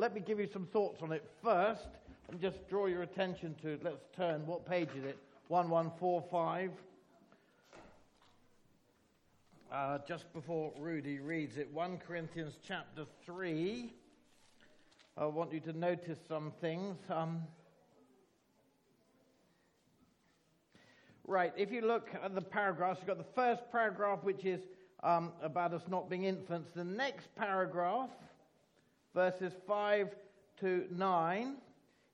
let me give you some thoughts on it first. And just draw your attention to, let's turn, what page is it? 1145. Just before Rudy reads it, 1 Corinthians chapter 3. I want you to notice some things. Right, if you look at the paragraphs, you've got the first paragraph, which is about us not being infants. The next paragraph, verses 5 to 9,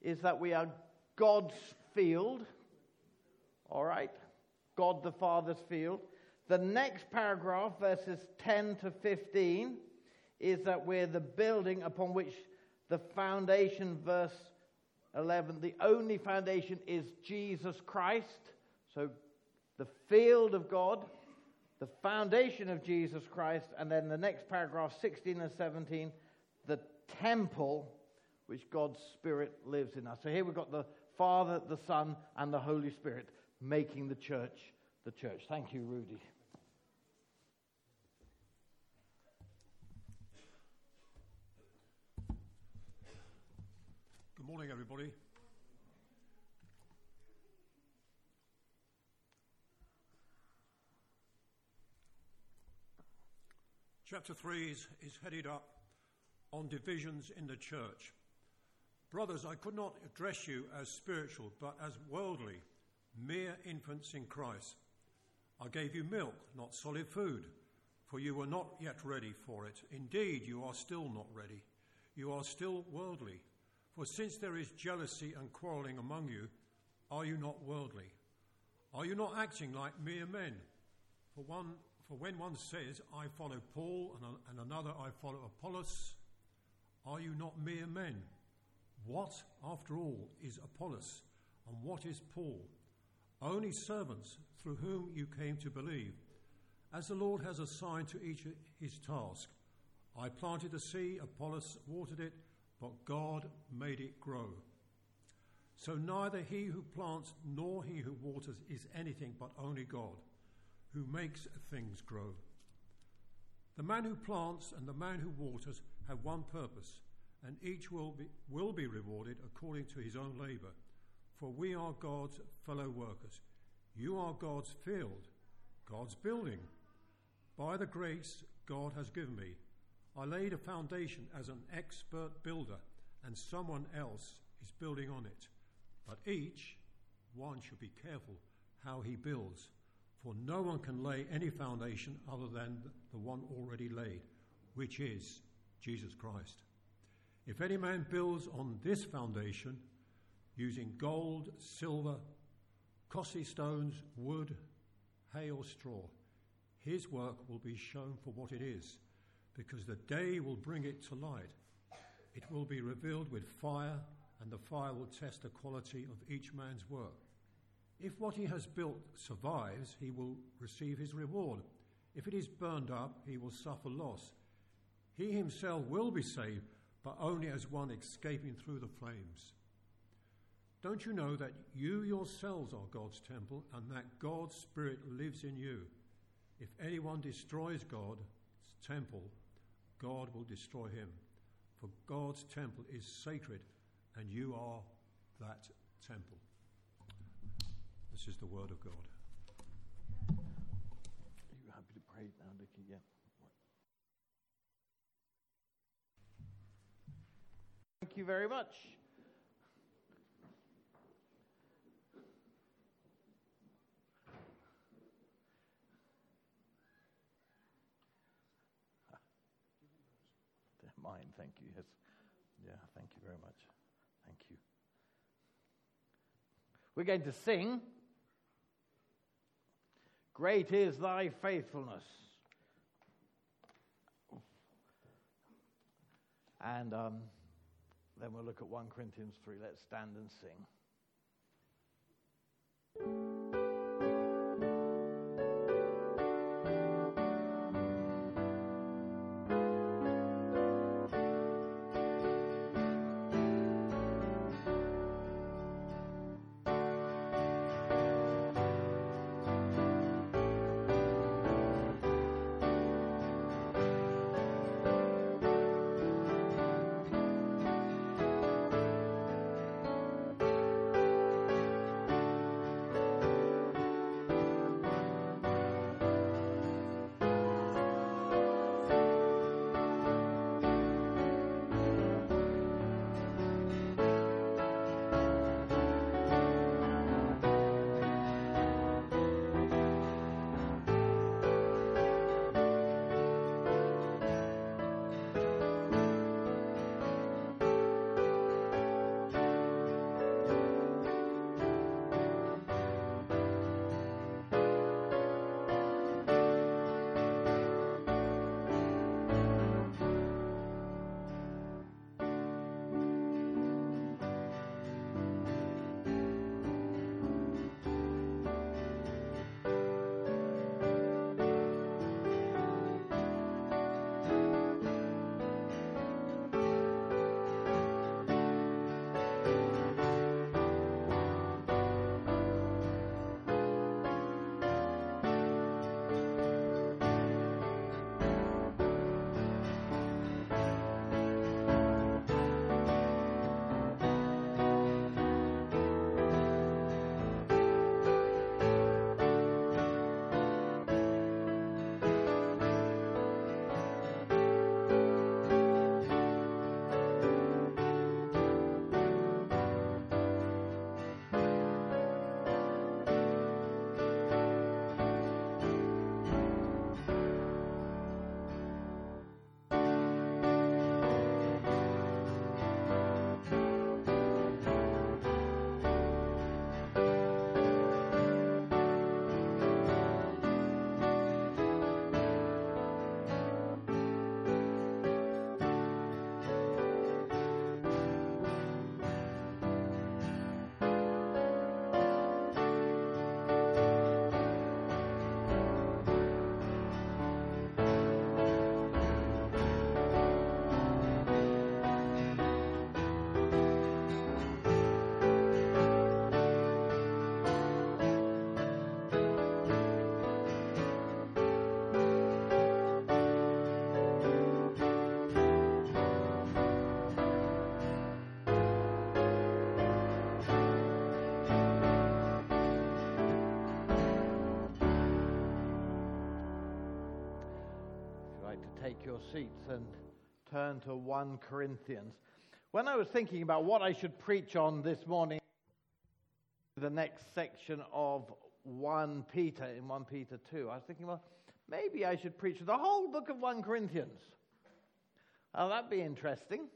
is that we are God's field. All right? God the Father's field. The next paragraph, verses 10 to 15, is that we're the building upon which the foundation, verse 11, the only foundation is Jesus Christ. So the field of God, the foundation of Jesus Christ, and then the next paragraph, 16 and 17, the temple which God's Spirit lives in us. So here we've got the Father, the Son, and the Holy Spirit making the church the church. Thank you, Rudy. Good morning, everybody. Chapter 3 is headed up on divisions in the church. Brothers, I could not address you as spiritual, but as worldly, mere infants in Christ. I gave you milk, not solid food, for you were not yet ready for it. Indeed, you are still not ready. You are still worldly. For since there is jealousy and quarreling among you, are you not worldly? Are you not acting like mere men? For when one says, I follow Paul, and another, I follow Apollos, are you not mere men? What, after all, is Apollos, and what is Paul? Only servants through whom you came to believe, as the Lord has assigned to each his task. I planted the seed, Apollos watered it, but God made it grow. So neither he who plants nor he who waters is anything, but only God, who makes things grow. The man who plants and the man who waters have one purpose, and each will be rewarded according to his own labour. For we are God's fellow workers. You are God's field, God's building. By the grace God has given me, I laid a foundation as an expert builder, and someone else is building on it. But each one should be careful how he builds, for no one can lay any foundation other than the one already laid, which is Jesus Christ. If any man builds on this foundation using gold, silver, costly stones, wood, hay or straw, his work will be shown for what it is, because the day will bring it to light. It will be revealed with fire, and the fire will test the quality of each man's work. If what he has built survives, he will receive his reward. If it is burned up, he will suffer loss. He himself will be saved, but only as one escaping through the flames. Don't you know that you yourselves are God's temple, and that God's Spirit lives in you? If anyone destroys God's temple, God will destroy him, for God's temple is sacred, and you are that temple. This is the word of God. Are you happy to pray now, Nicky? Yeah. Thank you very much. Mine, thank you. Yes. Yeah, thank you very much. Thank you. We're going to sing Great is Thy Faithfulness. And then we'll look at 1 Corinthians 3. Let's stand and sing. take your seats and turn to 1 Corinthians. When I was thinking about what I should preach on this morning, the next section of 1 Peter, in 1 Peter 2, I was thinking, well, maybe I should preach the whole book of 1 Corinthians. Now, that'd be interesting.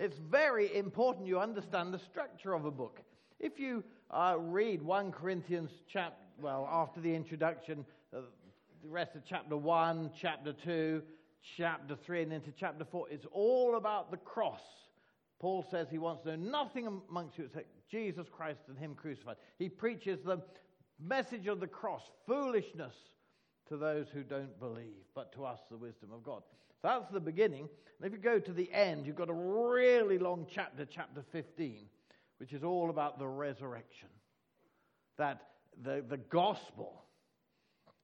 It's very important you understand the structure of a book. If you read 1 Corinthians chapter, well, after the introduction, the rest of chapter 1, chapter 2, chapter 3, and into chapter 4, it's all about the cross. Paul says he wants to know nothing amongst you except Jesus Christ and him crucified. He preaches the message of the cross, foolishness to those who don't believe, but to us the wisdom of God. So that's the beginning. And if you go to the end, you've got a really long chapter, chapter 15, which is all about the resurrection. That the gospel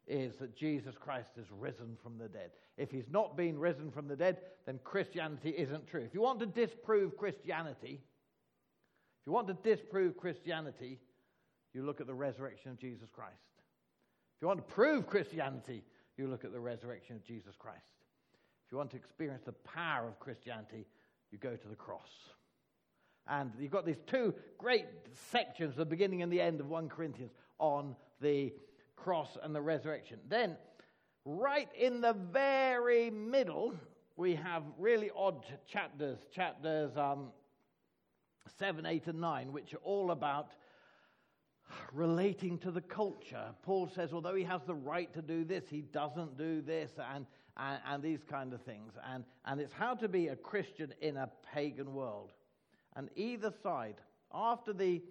is that Jesus Christ is risen from the dead. If he's not been risen from the dead, then Christianity isn't true. If you want to disprove Christianity, you look at the resurrection of Jesus Christ. If you want to prove Christianity, you look at the resurrection of Jesus Christ. If you want to experience the power of Christianity, you go to the cross. And you've got these two great sections, the beginning and the end of 1 Corinthians, on the cross and the resurrection. Then, right in the very middle, we have really odd chapters, 7, 8, and 9, which are all about relating to the culture. Paul says, although he has the right to do this, he doesn't do this, and these kind of things. And it's how to be a Christian in a pagan world. And either side, after the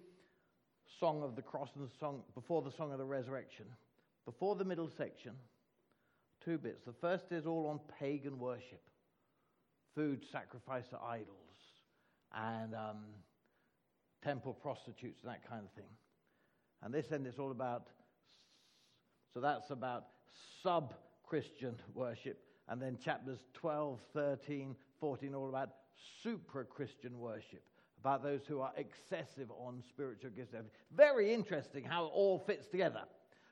song of the cross and the song before the song of the resurrection, before the middle section, two bits. The first is all on pagan worship, food sacrificed to idols, and temple prostitutes and that kind of thing. And this end is all about, so that's about sub-Christian worship. And then chapters 12, 13, 14, all about supra-Christian worship, about those who are excessive on spiritual gifts. Very interesting how it all fits together.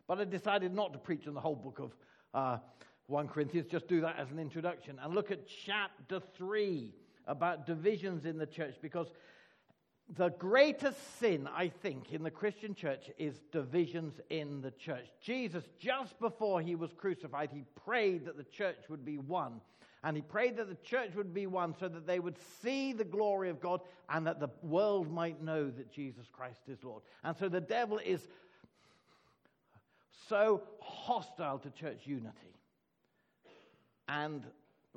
But I decided not to preach on the whole book of 1 Corinthians, just do that as an introduction. And look at chapter 3 about divisions in the church, because the greatest sin, I think, in the Christian church is divisions in the church. Jesus, just before he was crucified, he prayed that the church would be one. And he prayed that the church would be one so that they would see the glory of God and that the world might know that Jesus Christ is Lord. And so the devil is so hostile to church unity. And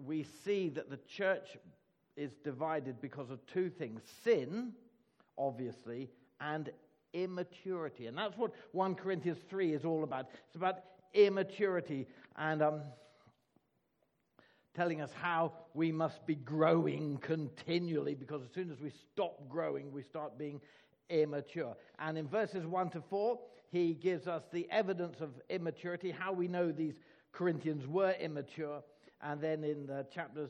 we see that the church is divided because of two things. Sin, obviously, and immaturity. And that's what 1 Corinthians 3 is all about. It's about immaturity and telling us how we must be growing continually, because as soon as we stop growing, we start being immature. And in verses 1 to 4, he gives us the evidence of immaturity, how we know these Corinthians were immature. And then in the chapters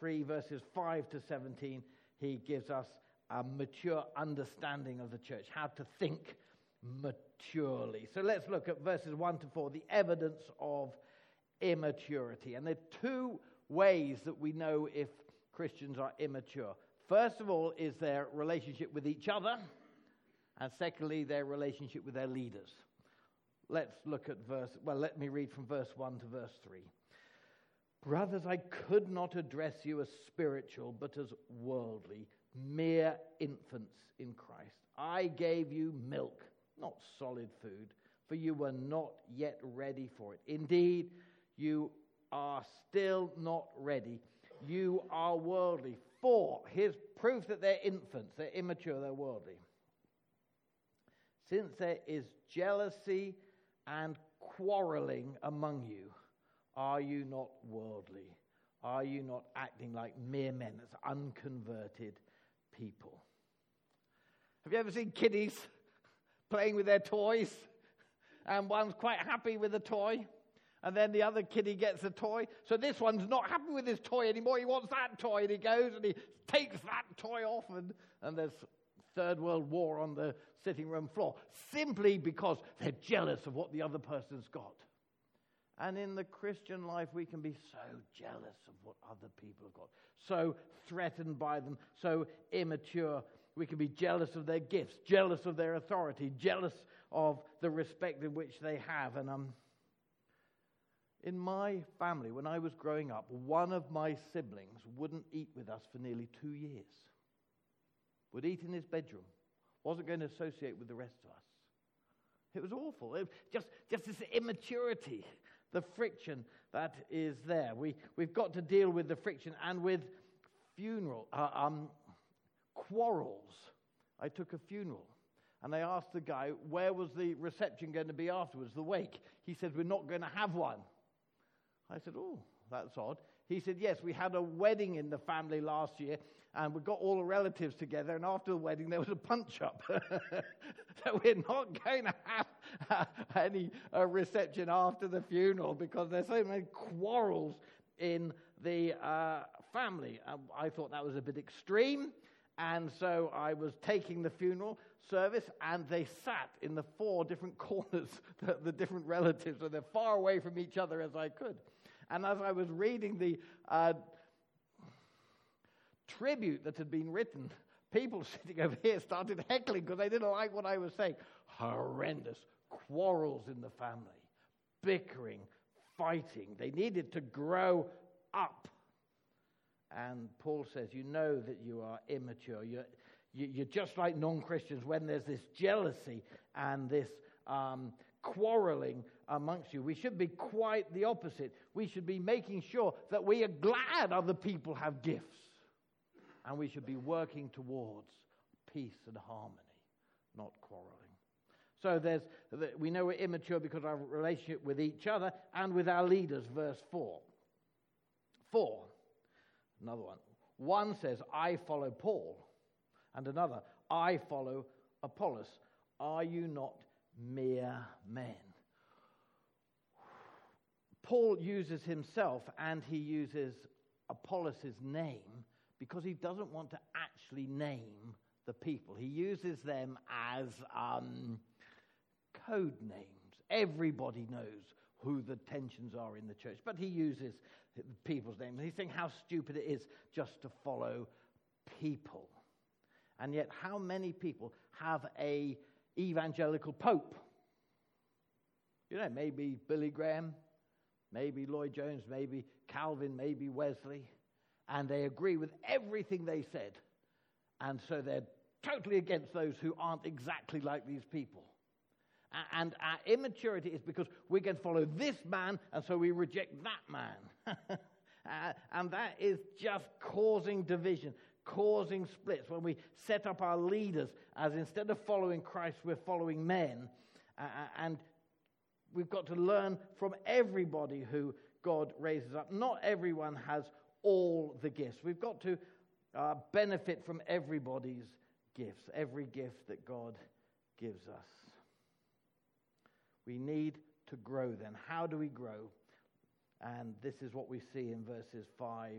3, verses 5 to 17, he gives us a mature understanding of the church, how to think maturely. So let's look at verses 1 to 4, the evidence of immaturity. And there are two ways that we know if Christians are immature. First of all is their relationship with each other, and secondly, their relationship with their leaders. Let's look at let me read from verse 1 to verse 3. Brothers, I could not address you as spiritual, but as worldly, mere infants in Christ. I gave you milk, not solid food, for you were not yet ready for it. Indeed, you are still not ready. You are worldly. For, here's proof that they're infants, they're immature, they're worldly. Since there is jealousy and quarreling among you, are you not worldly? Are you not acting like mere men, as unconverted people? Have you ever seen kiddies playing with their toys? And one's quite happy with a toy, and then the other kiddie gets a toy. So this one's not happy with his toy anymore. He wants that toy, and he goes and he takes that toy off, and there's Third World War on the sitting room floor, simply because they're jealous of what the other person's got. And in the Christian life, we can be so jealous of what other people have got, so threatened by them, so immature. We can be jealous of their gifts, jealous of their authority, jealous of the respect in which they have. And in my family, when I was growing up, one of my siblings wouldn't eat with us for nearly 2 years. Would eat in his bedroom. Wasn't going to associate with the rest of us. It was awful. It was just this immaturity. The friction that is there. We've got to deal with the friction and with quarrels. I took a funeral and I asked the guy, where was the reception going to be afterwards, the wake? He said, we're not going to have one. I said, oh, that's odd. He said, yes, we had a wedding in the family last year and we got all the relatives together and after the wedding there was a punch-up. So we're not going to have any reception after the funeral because there's so many quarrels in the family. I thought that was a bit extreme, and so I was taking the funeral service and they sat in the 4 different corners, the different relatives, so they're far away from each other as I could. And as I was reading the tribute that had been written, people sitting over here started heckling because they didn't like what I was saying. Horrendous quarrels in the family, bickering, fighting. They needed to grow up. And Paul says, you know that you are immature. You're just like non-Christians when there's this jealousy and this quarreling amongst you. We should be quite the opposite. We should be making sure that we are glad other people have gifts. And we should be working towards peace and harmony, not quarreling. So we know we're immature because of our relationship with each other and with our leaders, verse 4. 4, another one. One says, I follow Paul. And another, I follow Apollos. Are you not mere men? Paul uses himself and he uses Apollos' name because he doesn't want to actually name the people. He uses them as code names. Everybody knows who the tensions are in the church, but he uses people's names. He's saying how stupid it is just to follow people. And yet, how many people have an evangelical pope? You know, maybe Billy Graham, maybe Lloyd Jones, maybe Calvin, maybe Wesley. And they agree with everything they said. And so they're totally against those who aren't exactly like these people. And our immaturity is because we're going to follow this man, and so we reject that man. And that is just causing division, causing splits. When we set up our leaders as instead of following Christ, we're following men. And we've got to learn from everybody who God raises up. Not everyone has all the gifts. We've got to benefit from everybody's gifts, every gift that God gives us. We need to grow then. How do we grow? And this is what we see in verses 5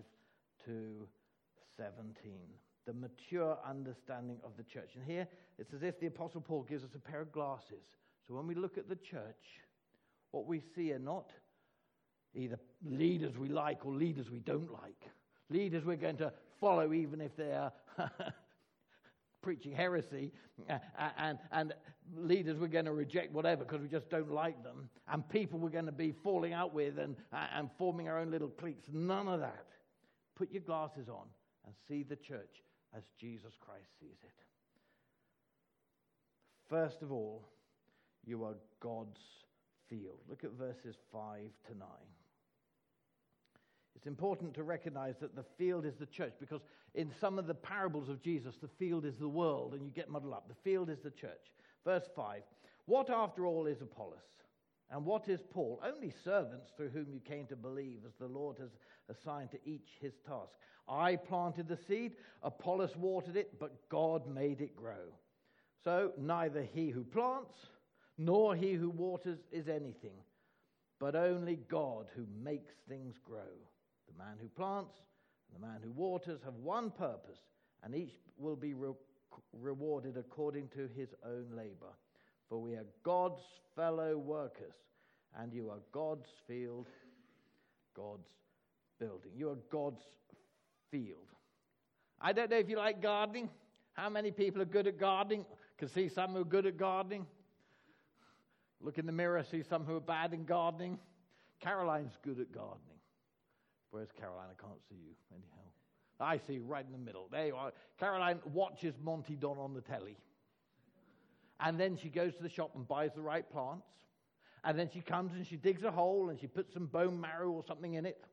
to 17. The mature understanding of the church. And here, it's as if the Apostle Paul gives us a pair of glasses. So when we look at the church, what we see are not either leaders we like or leaders we don't like. Leaders we're going to follow even if they are preaching heresy, and leaders we're going to reject whatever because we just don't like them, and people we're going to be falling out with and forming our own little cliques. None of that. Put your glasses on and see the church as Jesus Christ sees it. First of all, you are God's field. Look at verses 5 to 9. It's important to recognize that the field is the church, because in some of the parables of Jesus, the field is the world, and you get muddled up. The field is the church. Verse 5, what after all is Apollos, and what is Paul? Only servants through whom you came to believe, as the Lord has assigned to each his task. I planted the seed, Apollos watered it, but God made it grow. So neither he who plants nor he who waters is anything, but only God who makes things grow. The man who plants and the man who waters have one purpose, and each will be rewarded according to his own labor. For we are God's fellow workers, and you are God's field, God's building. You are God's field. I don't know if you like gardening. How many people are good at gardening? Can see some who are good at gardening. Look in the mirror, see some who are bad in gardening. Caroline's good at gardening. Where's Caroline? I can't see you anyhow. I see you right in the middle. There you are. Caroline watches Monty Don on the telly. And then she goes to the shop and buys the right plants. And then she comes and she digs a hole and she puts some bone marrow or something in it.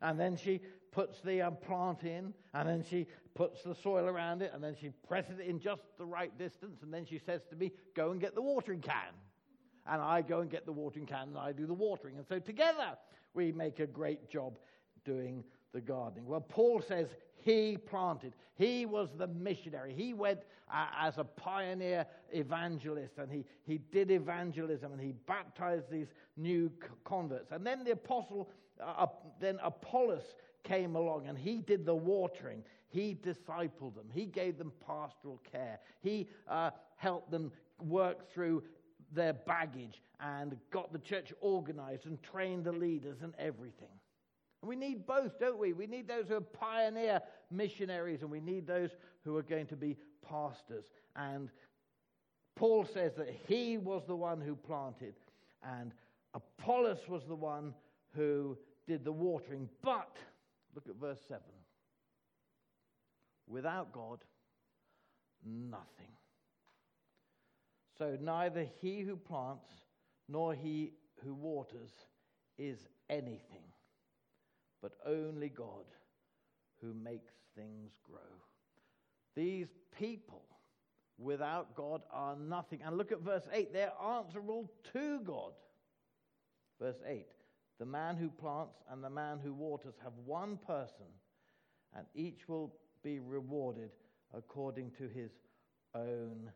And then she puts the plant in. And then she puts the soil around it. And then she presses it in just the right distance. And then she says to me, go and get the watering can. And I go and get the watering can and I do the watering. And so together we make a great job doing the gardening. Well, Paul says he planted. He was the missionary. He went as a pioneer evangelist, and he did evangelism, and he baptized these new converts. And then the apostle, then Apollos came along, and he did the watering. He discipled them. He gave them pastoral care. He helped them work through their baggage and got the church organized and trained the leaders and everything. We need both, don't we? We need those who are pioneer missionaries, and we need those who are going to be pastors. And Paul says that he was the one who planted, and Apollos was the one who did the watering. But, look at verse 7. Without God, nothing. So neither he who plants nor he who waters is anything, but only God who makes things grow. These people without God are nothing. And look at verse 8. They're answerable to God. Verse 8. The man who plants and the man who waters have one person, and each will be rewarded according to his own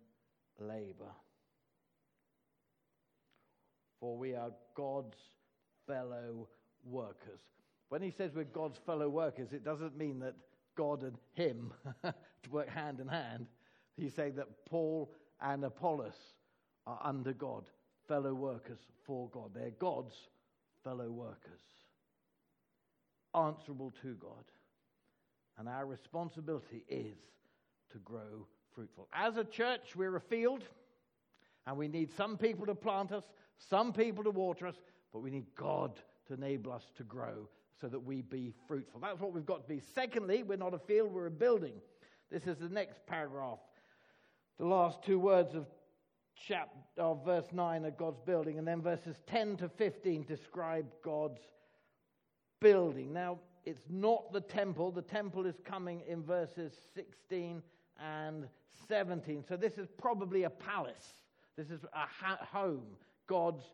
labor. For we are God's fellow workers. When he says we're God's fellow workers, it doesn't mean that God and him work hand in hand. He's saying that Paul and Apollos are under God, fellow workers for God. They're God's fellow workers, answerable to God. And our responsibility is to grow fruitful. As a church, we're a field, and we need some people to plant us, some people to water us, but we need God to enable us to grow, so that we be fruitful. That's what we've got to be. Secondly, we're not a field, we're a building. This is the next paragraph. The last two words of verse 9 are God's building, and then verses 10 to 15 describe God's building. Now, it's not the temple. The temple is coming in verses 16 and 17. So this is probably a palace. This is a home, God's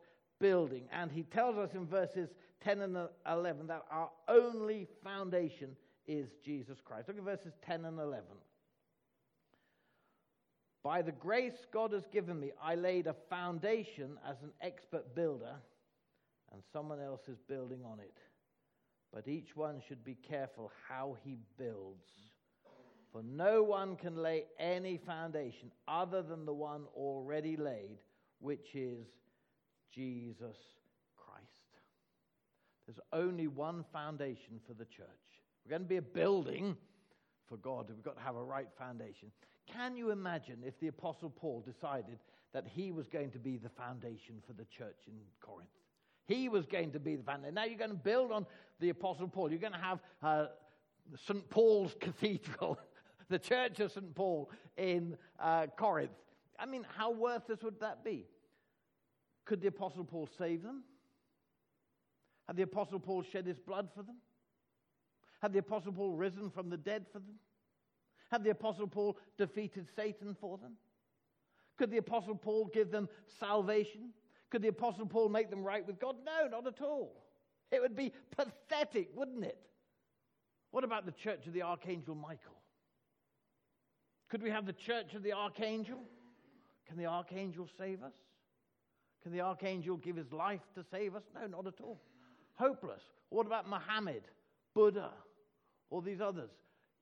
building. And he tells us in verses 10 and 11 that our only foundation is Jesus Christ. Look at verses 10 and 11. By the grace God has given me, I laid a foundation as an expert builder, and someone else is building on it. But each one should be careful how he builds, for no one can lay any foundation other than the one already laid, which is Jesus Christ. There's only one foundation for the church. We're going to be a building for God. We've got to have a right foundation. Can you imagine if the Apostle Paul decided that he was going to be the foundation for the church in Corinth? He was going to be the foundation. Now you're going to build on the Apostle Paul. You're going to have St. Paul's Cathedral, the Church of St. Paul in Corinth. I mean, how worthless would that be? Could the Apostle Paul save them? Had the Apostle Paul shed his blood for them? Had the Apostle Paul risen from the dead for them? Had the Apostle Paul defeated Satan for them? Could the Apostle Paul give them salvation? Could the Apostle Paul make them right with God? No, not at all. It would be pathetic, wouldn't it? What about the church of the Archangel Michael? Could we have the church of the Archangel? Can the Archangel save us? Can the archangel give his life to save us? No, not at all. Hopeless. What about Muhammad, Buddha, all these others?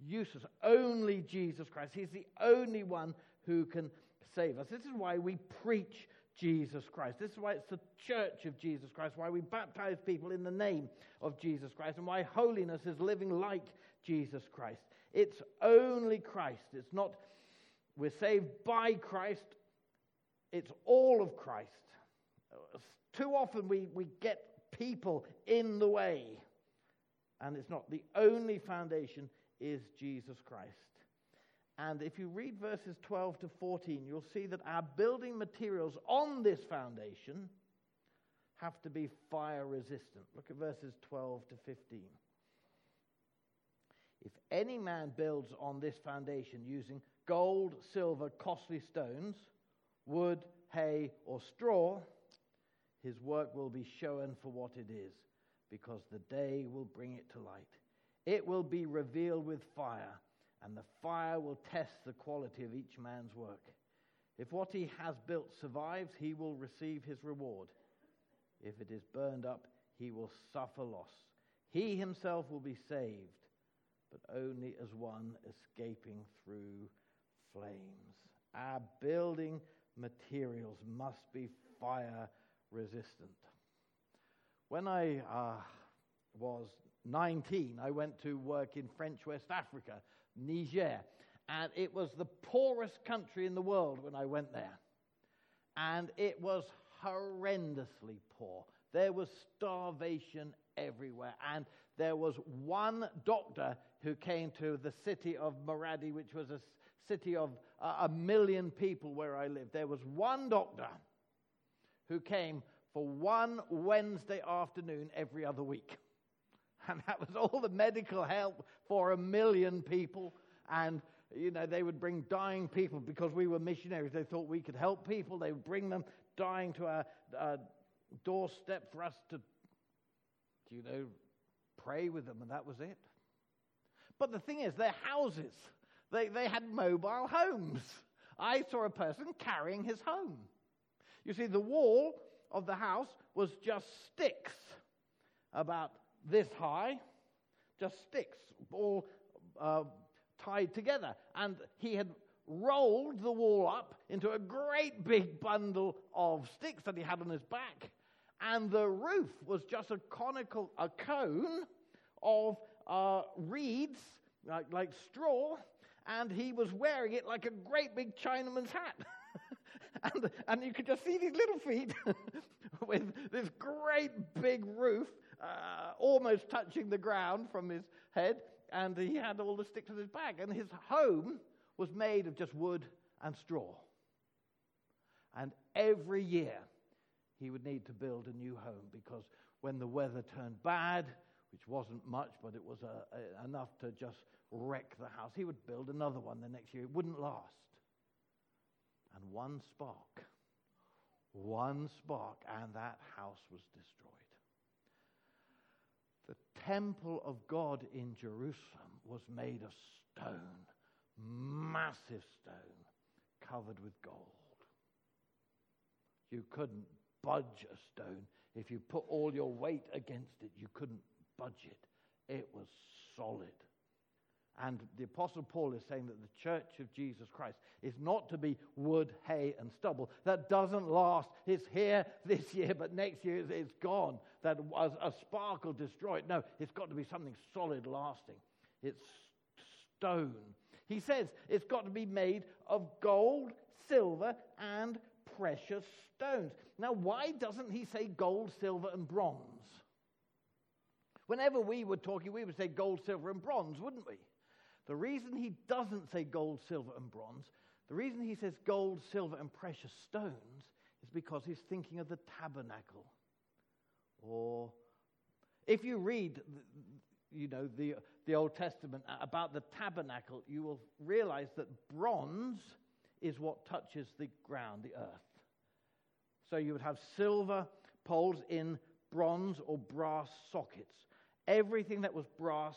Useless. Only Jesus Christ. He's the only one who can save us. This is why we preach Jesus Christ. This is why it's the church of Jesus Christ, why we baptize people in the name of Jesus Christ, and why holiness is living like Jesus Christ. It's only Christ. It's not we're saved by Christ. It's all of Christ. Too often we get people in the way, and it's not. The only foundation is Jesus Christ. And if you read verses 12 to 14, you'll see that our building materials on this foundation have to be fire resistant. Look at verses 12 to 15. If any man builds on this foundation using gold, silver, costly stones, wood, hay, or straw, his work will be shown for what it is, because the day will bring it to light. It will be revealed with fire, and the fire will test the quality of each man's work. If what he has built survives, he will receive his reward. If it is burned up, he will suffer loss. He himself will be saved, but only as one escaping through flames. Our building materials must be fire resistant. When I was 19, I went to work in French West Africa, Niger, and it was the poorest country in the world when I went there, and it was horrendously poor. There was starvation everywhere, and there was one doctor who came to the city of Maradi, which was a city of 1 million people where I lived. There was one doctor who came for one Wednesday afternoon every other week. And that was all the medical help for 1 million people. And, you know, they would bring dying people because we were missionaries. They thought we could help people. They would bring them dying to our doorstep for us to, you know, pray with them. And that was it. But the thing is, their houses, they had mobile homes. I saw a person carrying his home. You see, the wall of the house was just sticks about this high, just sticks all tied together, and he had rolled the wall up into a great big bundle of sticks that he had on his back, and the roof was just a cone of reeds, like straw, and he was wearing it like a great big Chinaman's hat. And you could just see these little feet with this great big roof almost touching the ground from his head, and he had all the sticks on his back, and his home was made of just wood and straw. And every year he would need to build a new home, because when the weather turned bad, which wasn't much, but it was enough to just wreck the house, he would build another one the next year. It wouldn't last. And one spark, and that house was destroyed. The temple of God in Jerusalem was made of stone, massive stone, covered with gold. You couldn't budge a stone. If you put all your weight against it, you couldn't budge it. It was solid. And the Apostle Paul is saying that the church of Jesus Christ is not to be wood, hay, and stubble. That doesn't last. It's here this year, but next year it's gone. That was a spark will destroy it. No, it's got to be something solid, lasting. It's stone. He says it's got to be made of gold, silver, and precious stones. Now, why doesn't he say gold, silver, and bronze? Whenever we were talking, we would say gold, silver, and bronze, wouldn't we? The reason he doesn't say gold, silver, and bronze, the reason he says gold, silver, and precious stones is because he's thinking of the tabernacle. Or if you read, you know, the Old Testament about the tabernacle, you will realize that bronze is what touches the ground, the earth. So you would have silver poles in bronze or brass sockets. Everything that was brass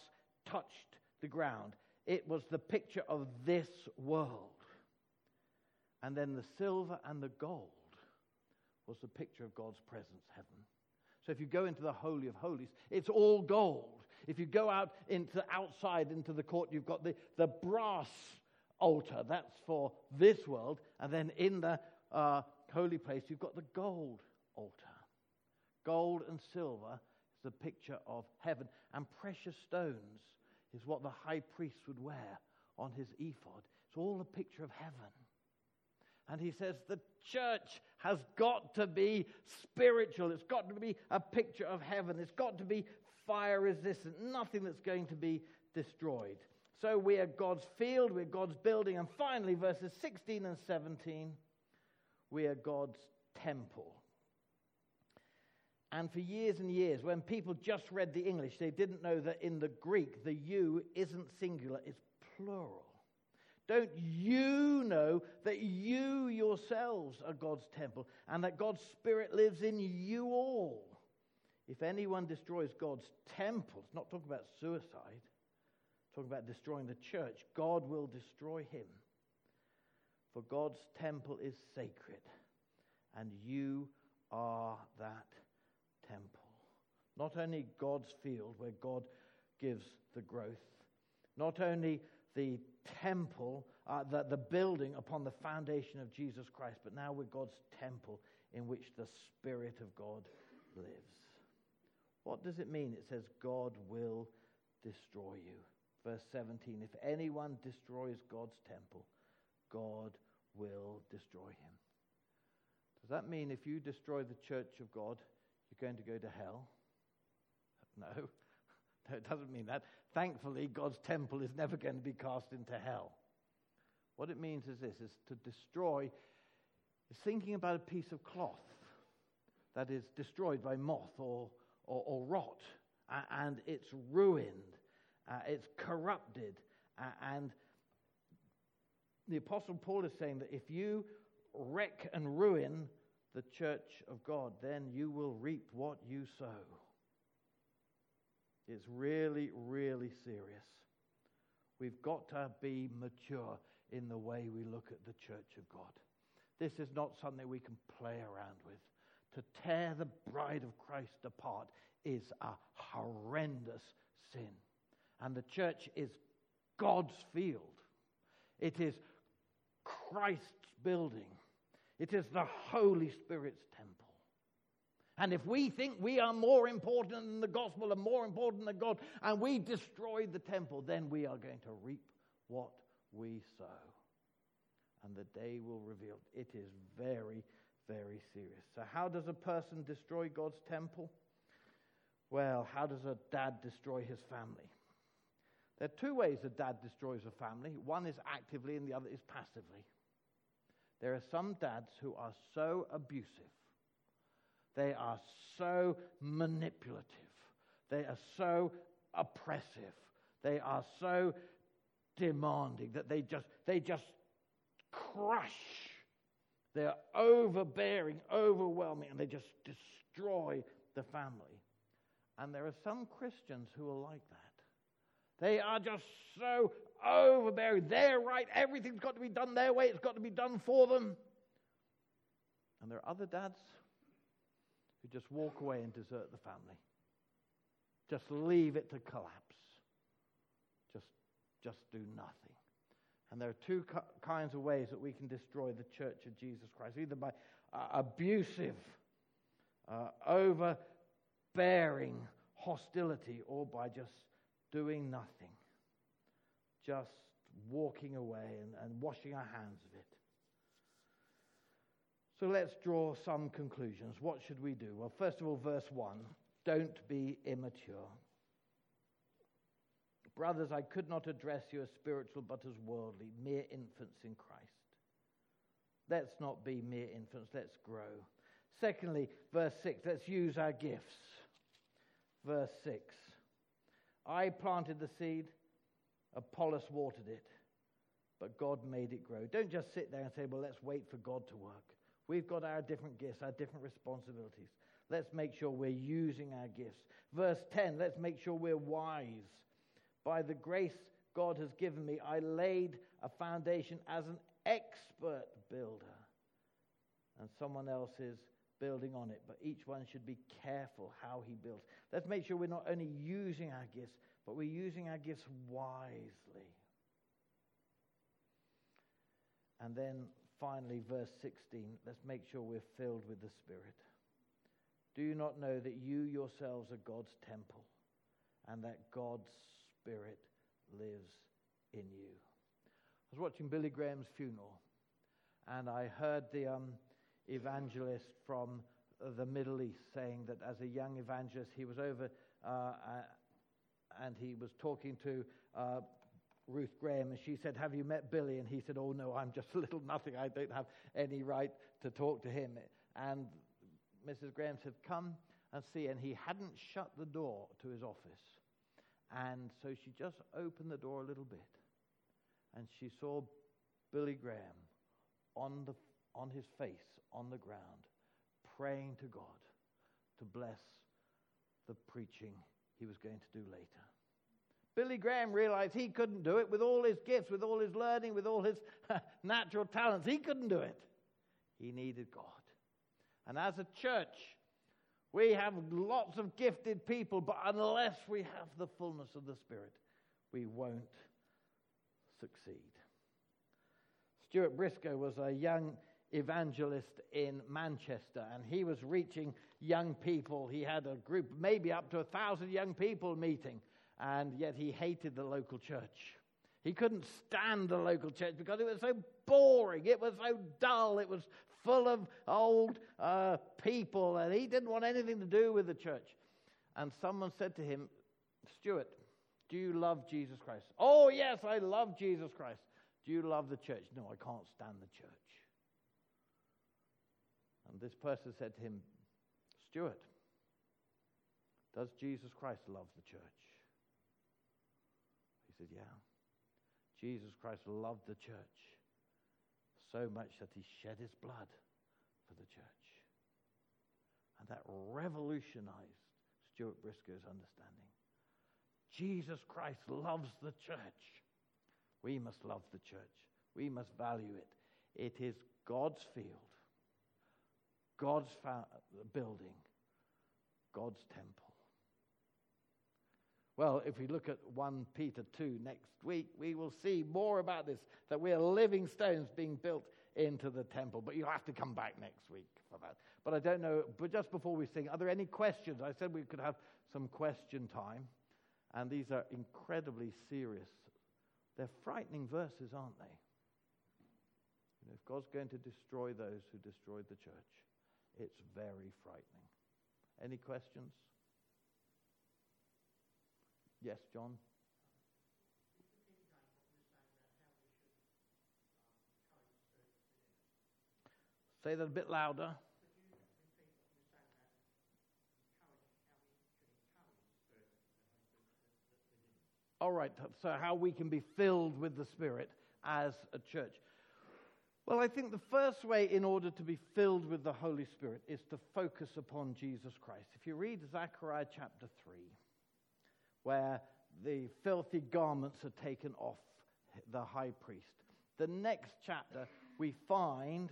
touched the ground. It was the picture of this world. And then the silver and the gold was the picture of God's presence, heaven. So if you go into the Holy of Holies, it's all gold. If you go out outside into the court, you've got the brass altar. That's for this world. And then in the holy place, you've got the gold altar. Gold and silver is the picture of heaven, and precious stones is what the high priest would wear on his ephod. It's all a picture of heaven. And he says the church has got to be spiritual. It's got to be a picture of heaven. It's got to be fire resistant, nothing that's going to be destroyed. So we are God's field, we're God's building. And finally, verses 16 and 17, we are God's temple. And for years and years, when people just read the English, they didn't know that in the Greek, the you isn't singular, it's plural. Don't you know that you yourselves are God's temple and that God's Spirit lives in you all? If anyone destroys God's temple, it's not talking about suicide, it's talking about destroying the church, God will destroy him. For God's temple is sacred, and you are that temple. Not only God's field where God gives the growth, not only the temple, the building upon the foundation of Jesus Christ, but now we're God's temple in which the Spirit of God lives. What does it mean? It says, God will destroy you. Verse 17, if anyone destroys God's temple, God will destroy him. Does that mean if you destroy the church of God, you're going to go to hell? No. No, it doesn't mean that. Thankfully, God's temple is never going to be cast into hell. What it means is this, is to destroy, is thinking about a piece of cloth that is destroyed by moth or rot, and it's ruined, it's corrupted. And the Apostle Paul is saying that if you wreck and ruin the church of God, then you will reap what you sow. It's really, really serious. We've got to be mature in the way we look at the church of God. This is not something we can play around with. To tear the bride of Christ apart is a horrendous sin. And the church is God's field. It is Christ's building. It is the Holy Spirit's temple. And if we think we are more important than the gospel and more important than God, and we destroy the temple, then we are going to reap what we sow. And the day will reveal. It is very, very serious. So how does a person destroy God's temple? Well, how does a dad destroy his family? There are two ways a dad destroys a family. One is actively and the other is passively. There are some dads who are so abusive. They are so manipulative. They are so oppressive. They are so demanding that they just crush. They are overbearing, overwhelming, and they just destroy the family. And there are some Christians who are like that. They are just so overbearing. They're right. Everything's got to be done their way. It's got to be done for them. And there are other dads who just walk away and desert the family. Just leave it to collapse. Just do nothing. And there are two kinds of ways that we can destroy the church of Jesus Christ, either by abusive, overbearing hostility, or by just doing nothing, just walking away and washing our hands of it. So let's draw some conclusions. What should we do? Well, first of all, verse 1, don't be immature. Brothers, I could not address you as spiritual but as worldly, mere infants in Christ. Let's not be mere infants, let's grow. Secondly, verse 6, let's use our gifts. Verse 6, I planted the seed, Apollos watered it, but God made it grow. Don't just sit there and say, well, let's wait for God to work. We've got our different gifts, our different responsibilities. Let's make sure we're using our gifts. Verse 10, let's make sure we're wise. By the grace God has given me, I laid a foundation as an expert builder. And someone else is building on it, but each one should be careful how he builds. Let's make sure we're not only using our gifts, but we're using our gifts wisely. And then finally, verse 16, let's make sure we're filled with the Spirit. Do you not know that you yourselves are God's temple and that God's Spirit lives in you? I was watching Billy Graham's funeral, and I heard the evangelist from the Middle East saying that as a young evangelist, he was over and he was talking to Ruth Graham, and she said, "Have you met Billy?" And he said, "Oh no, I'm just a little nothing. I don't have any right to talk to him." And Mrs. Graham said, "Come and see." And he hadn't shut the door to his office. And so she just opened the door a little bit, and she saw Billy Graham on his face on the ground, praying to God to bless the preaching he was going to do later. Billy Graham realized he couldn't do it with all his gifts, with all his learning, with all his natural talents. He couldn't do it. He needed God. And as a church, we have lots of gifted people, but unless we have the fullness of the Spirit, we won't succeed. Stuart Briscoe was a young evangelist in Manchester, and he was reaching young people. He had a group, maybe up to 1,000 young people meeting, and yet he hated the local church. He couldn't stand the local church because it was so boring, it was so dull, it was full of old people, and he didn't want anything to do with the church. And someone said to him, "Stuart, do you love Jesus Christ?" "Oh, yes, I love Jesus Christ." "Do you love the church?" "No, I can't stand the church." And this person said to him, "Stuart, does Jesus Christ love the church?" He said, "Yeah. Jesus Christ loved the church so much that he shed his blood for the church." And that revolutionized Stuart Briscoe's understanding. Jesus Christ loves the church. We must love the church. We must value it. It is God's field, God's building, God's temple. Well, if we look at 1 Peter 2 next week, we will see more about this, that we are living stones being built into the temple. But you'll have to come back next week for that. But I don't know, but just before we sing, are there any questions? I said we could have some question time. And these are incredibly serious. They're frightening verses, aren't they? You know, if God's going to destroy those who destroyed the church, it's very frightening. Any questions? Yes, John? Say that a bit louder. All right, so how we can be filled with the Spirit as a church. Well, I think the first way in order to be filled with the Holy Spirit is to focus upon Jesus Christ. If you read Zechariah chapter 3, where the filthy garments are taken off the high priest. The next chapter, we find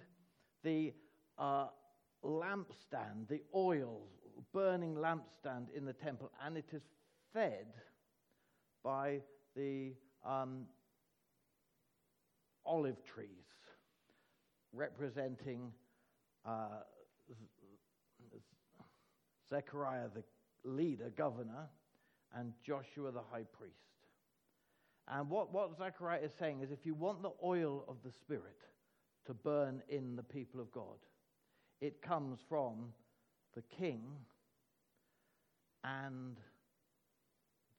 the lampstand, the oil, burning lampstand in the temple, and it is fed by the olive trees, representing Zechariah, the leader, governor, and Joshua the high priest. And what Zechariah is saying is, if you want the oil of the Spirit to burn in the people of God, it comes from the king and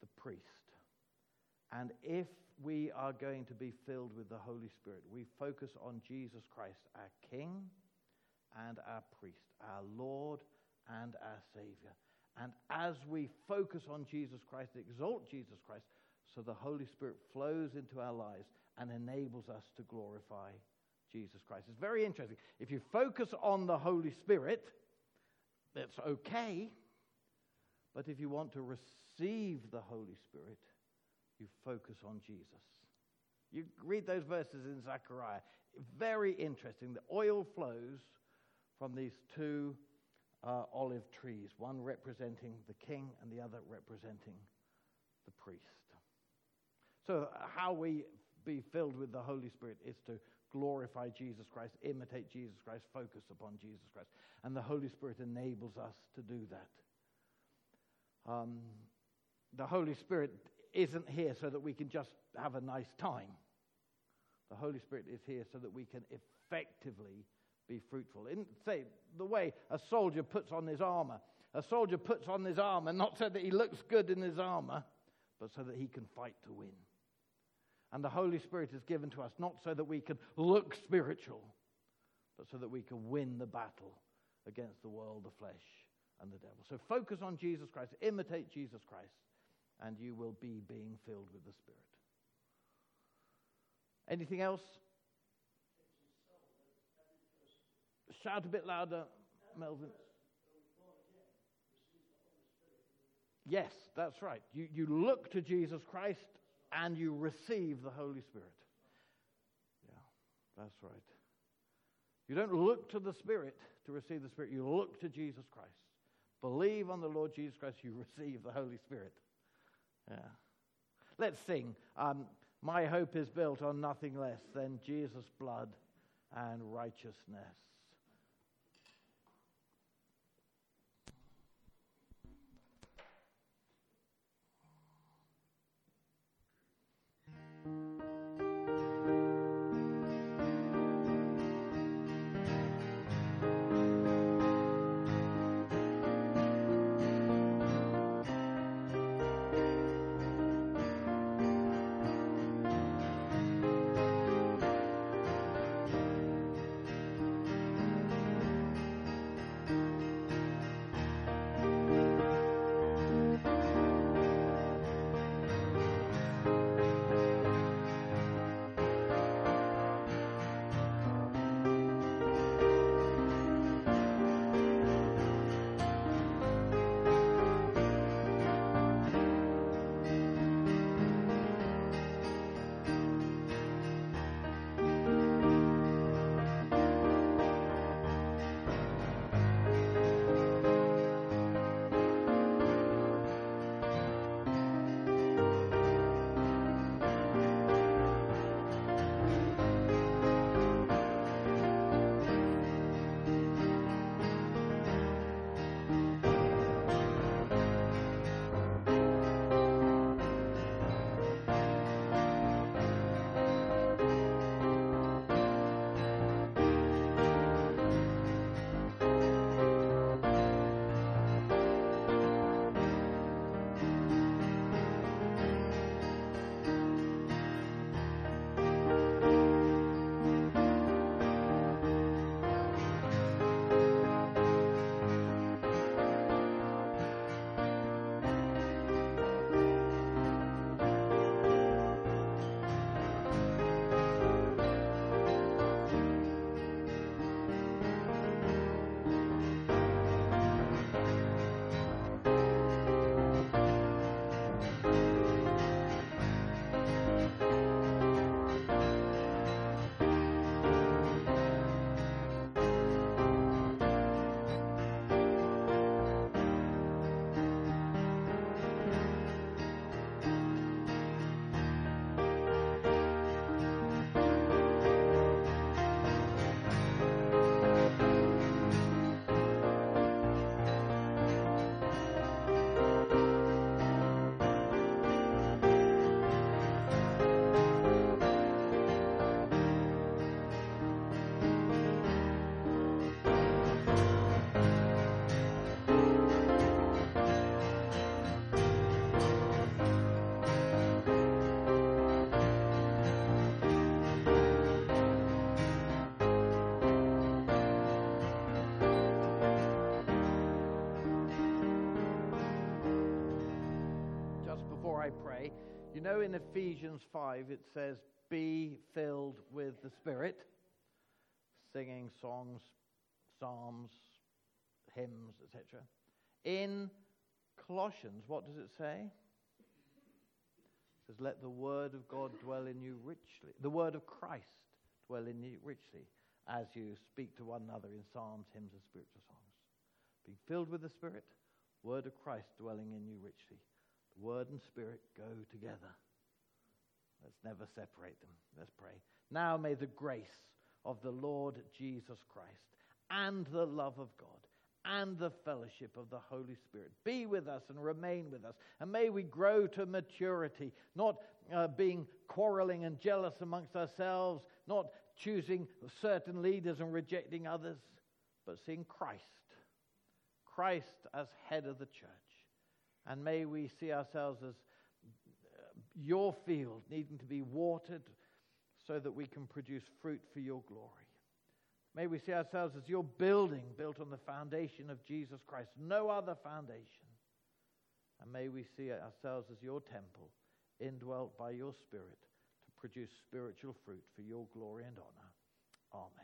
the priest. And if we are going to be filled with the Holy Spirit, we focus on Jesus Christ, our king and our priest, our Lord and our Savior. And as we focus on Jesus Christ, exalt Jesus Christ, so the Holy Spirit flows into our lives and enables us to glorify Jesus Christ. It's very interesting. If you focus on the Holy Spirit, that's okay. But if you want to receive the Holy Spirit, you focus on Jesus. You read those verses in Zechariah. Very interesting. The oil flows from these two olive trees, one representing the king and the other representing the priest. So how we be filled with the Holy Spirit is to glorify Jesus Christ, imitate Jesus Christ, focus upon Jesus Christ. And the Holy Spirit enables us to do that. The Holy Spirit isn't here so that we can just have a nice time. The Holy Spirit is here so that we can effectively be fruitful. In, say, the way a soldier puts on his armor. A soldier puts on his armor not so that he looks good in his armor, but so that he can fight to win. And the Holy Spirit is given to us not so that we can look spiritual, but so that we can win the battle against the world, the flesh, and the devil. So focus on Jesus Christ, imitate Jesus Christ, and you will be being filled with the Spirit. Anything else? Shout a bit louder, Melvin. Yes, that's right. You look to Jesus Christ and you receive the Holy Spirit. Yeah, that's right. You don't look to the Spirit to receive the Spirit. You look to Jesus Christ. Believe on the Lord Jesus Christ, you receive the Holy Spirit. Yeah. Let's sing. My hope is built on nothing less than Jesus' blood and righteousness. I pray. You know, in Ephesians 5, it says, be filled with the Spirit, singing songs, psalms, hymns, etc. In Colossians, what does it say? It says, let the word of God dwell in you richly, the word of Christ dwell in you richly, as you speak to one another in psalms, hymns, and spiritual songs. Being filled with the Spirit, word of Christ dwelling in you richly. Word and Spirit go together. Let's never separate them. Let's pray. Now may the grace of the Lord Jesus Christ and the love of God and the fellowship of the Holy Spirit be with us and remain with us. And may we grow to maturity, not being quarreling and jealous amongst ourselves, not choosing certain leaders and rejecting others, but seeing Christ as head of the church. And may we see ourselves as your field, needing to be watered so that we can produce fruit for your glory. May we see ourselves as your building, built on the foundation of Jesus Christ, no other foundation. And may we see ourselves as your temple, indwelt by your Spirit, to produce spiritual fruit for your glory and honor. Amen.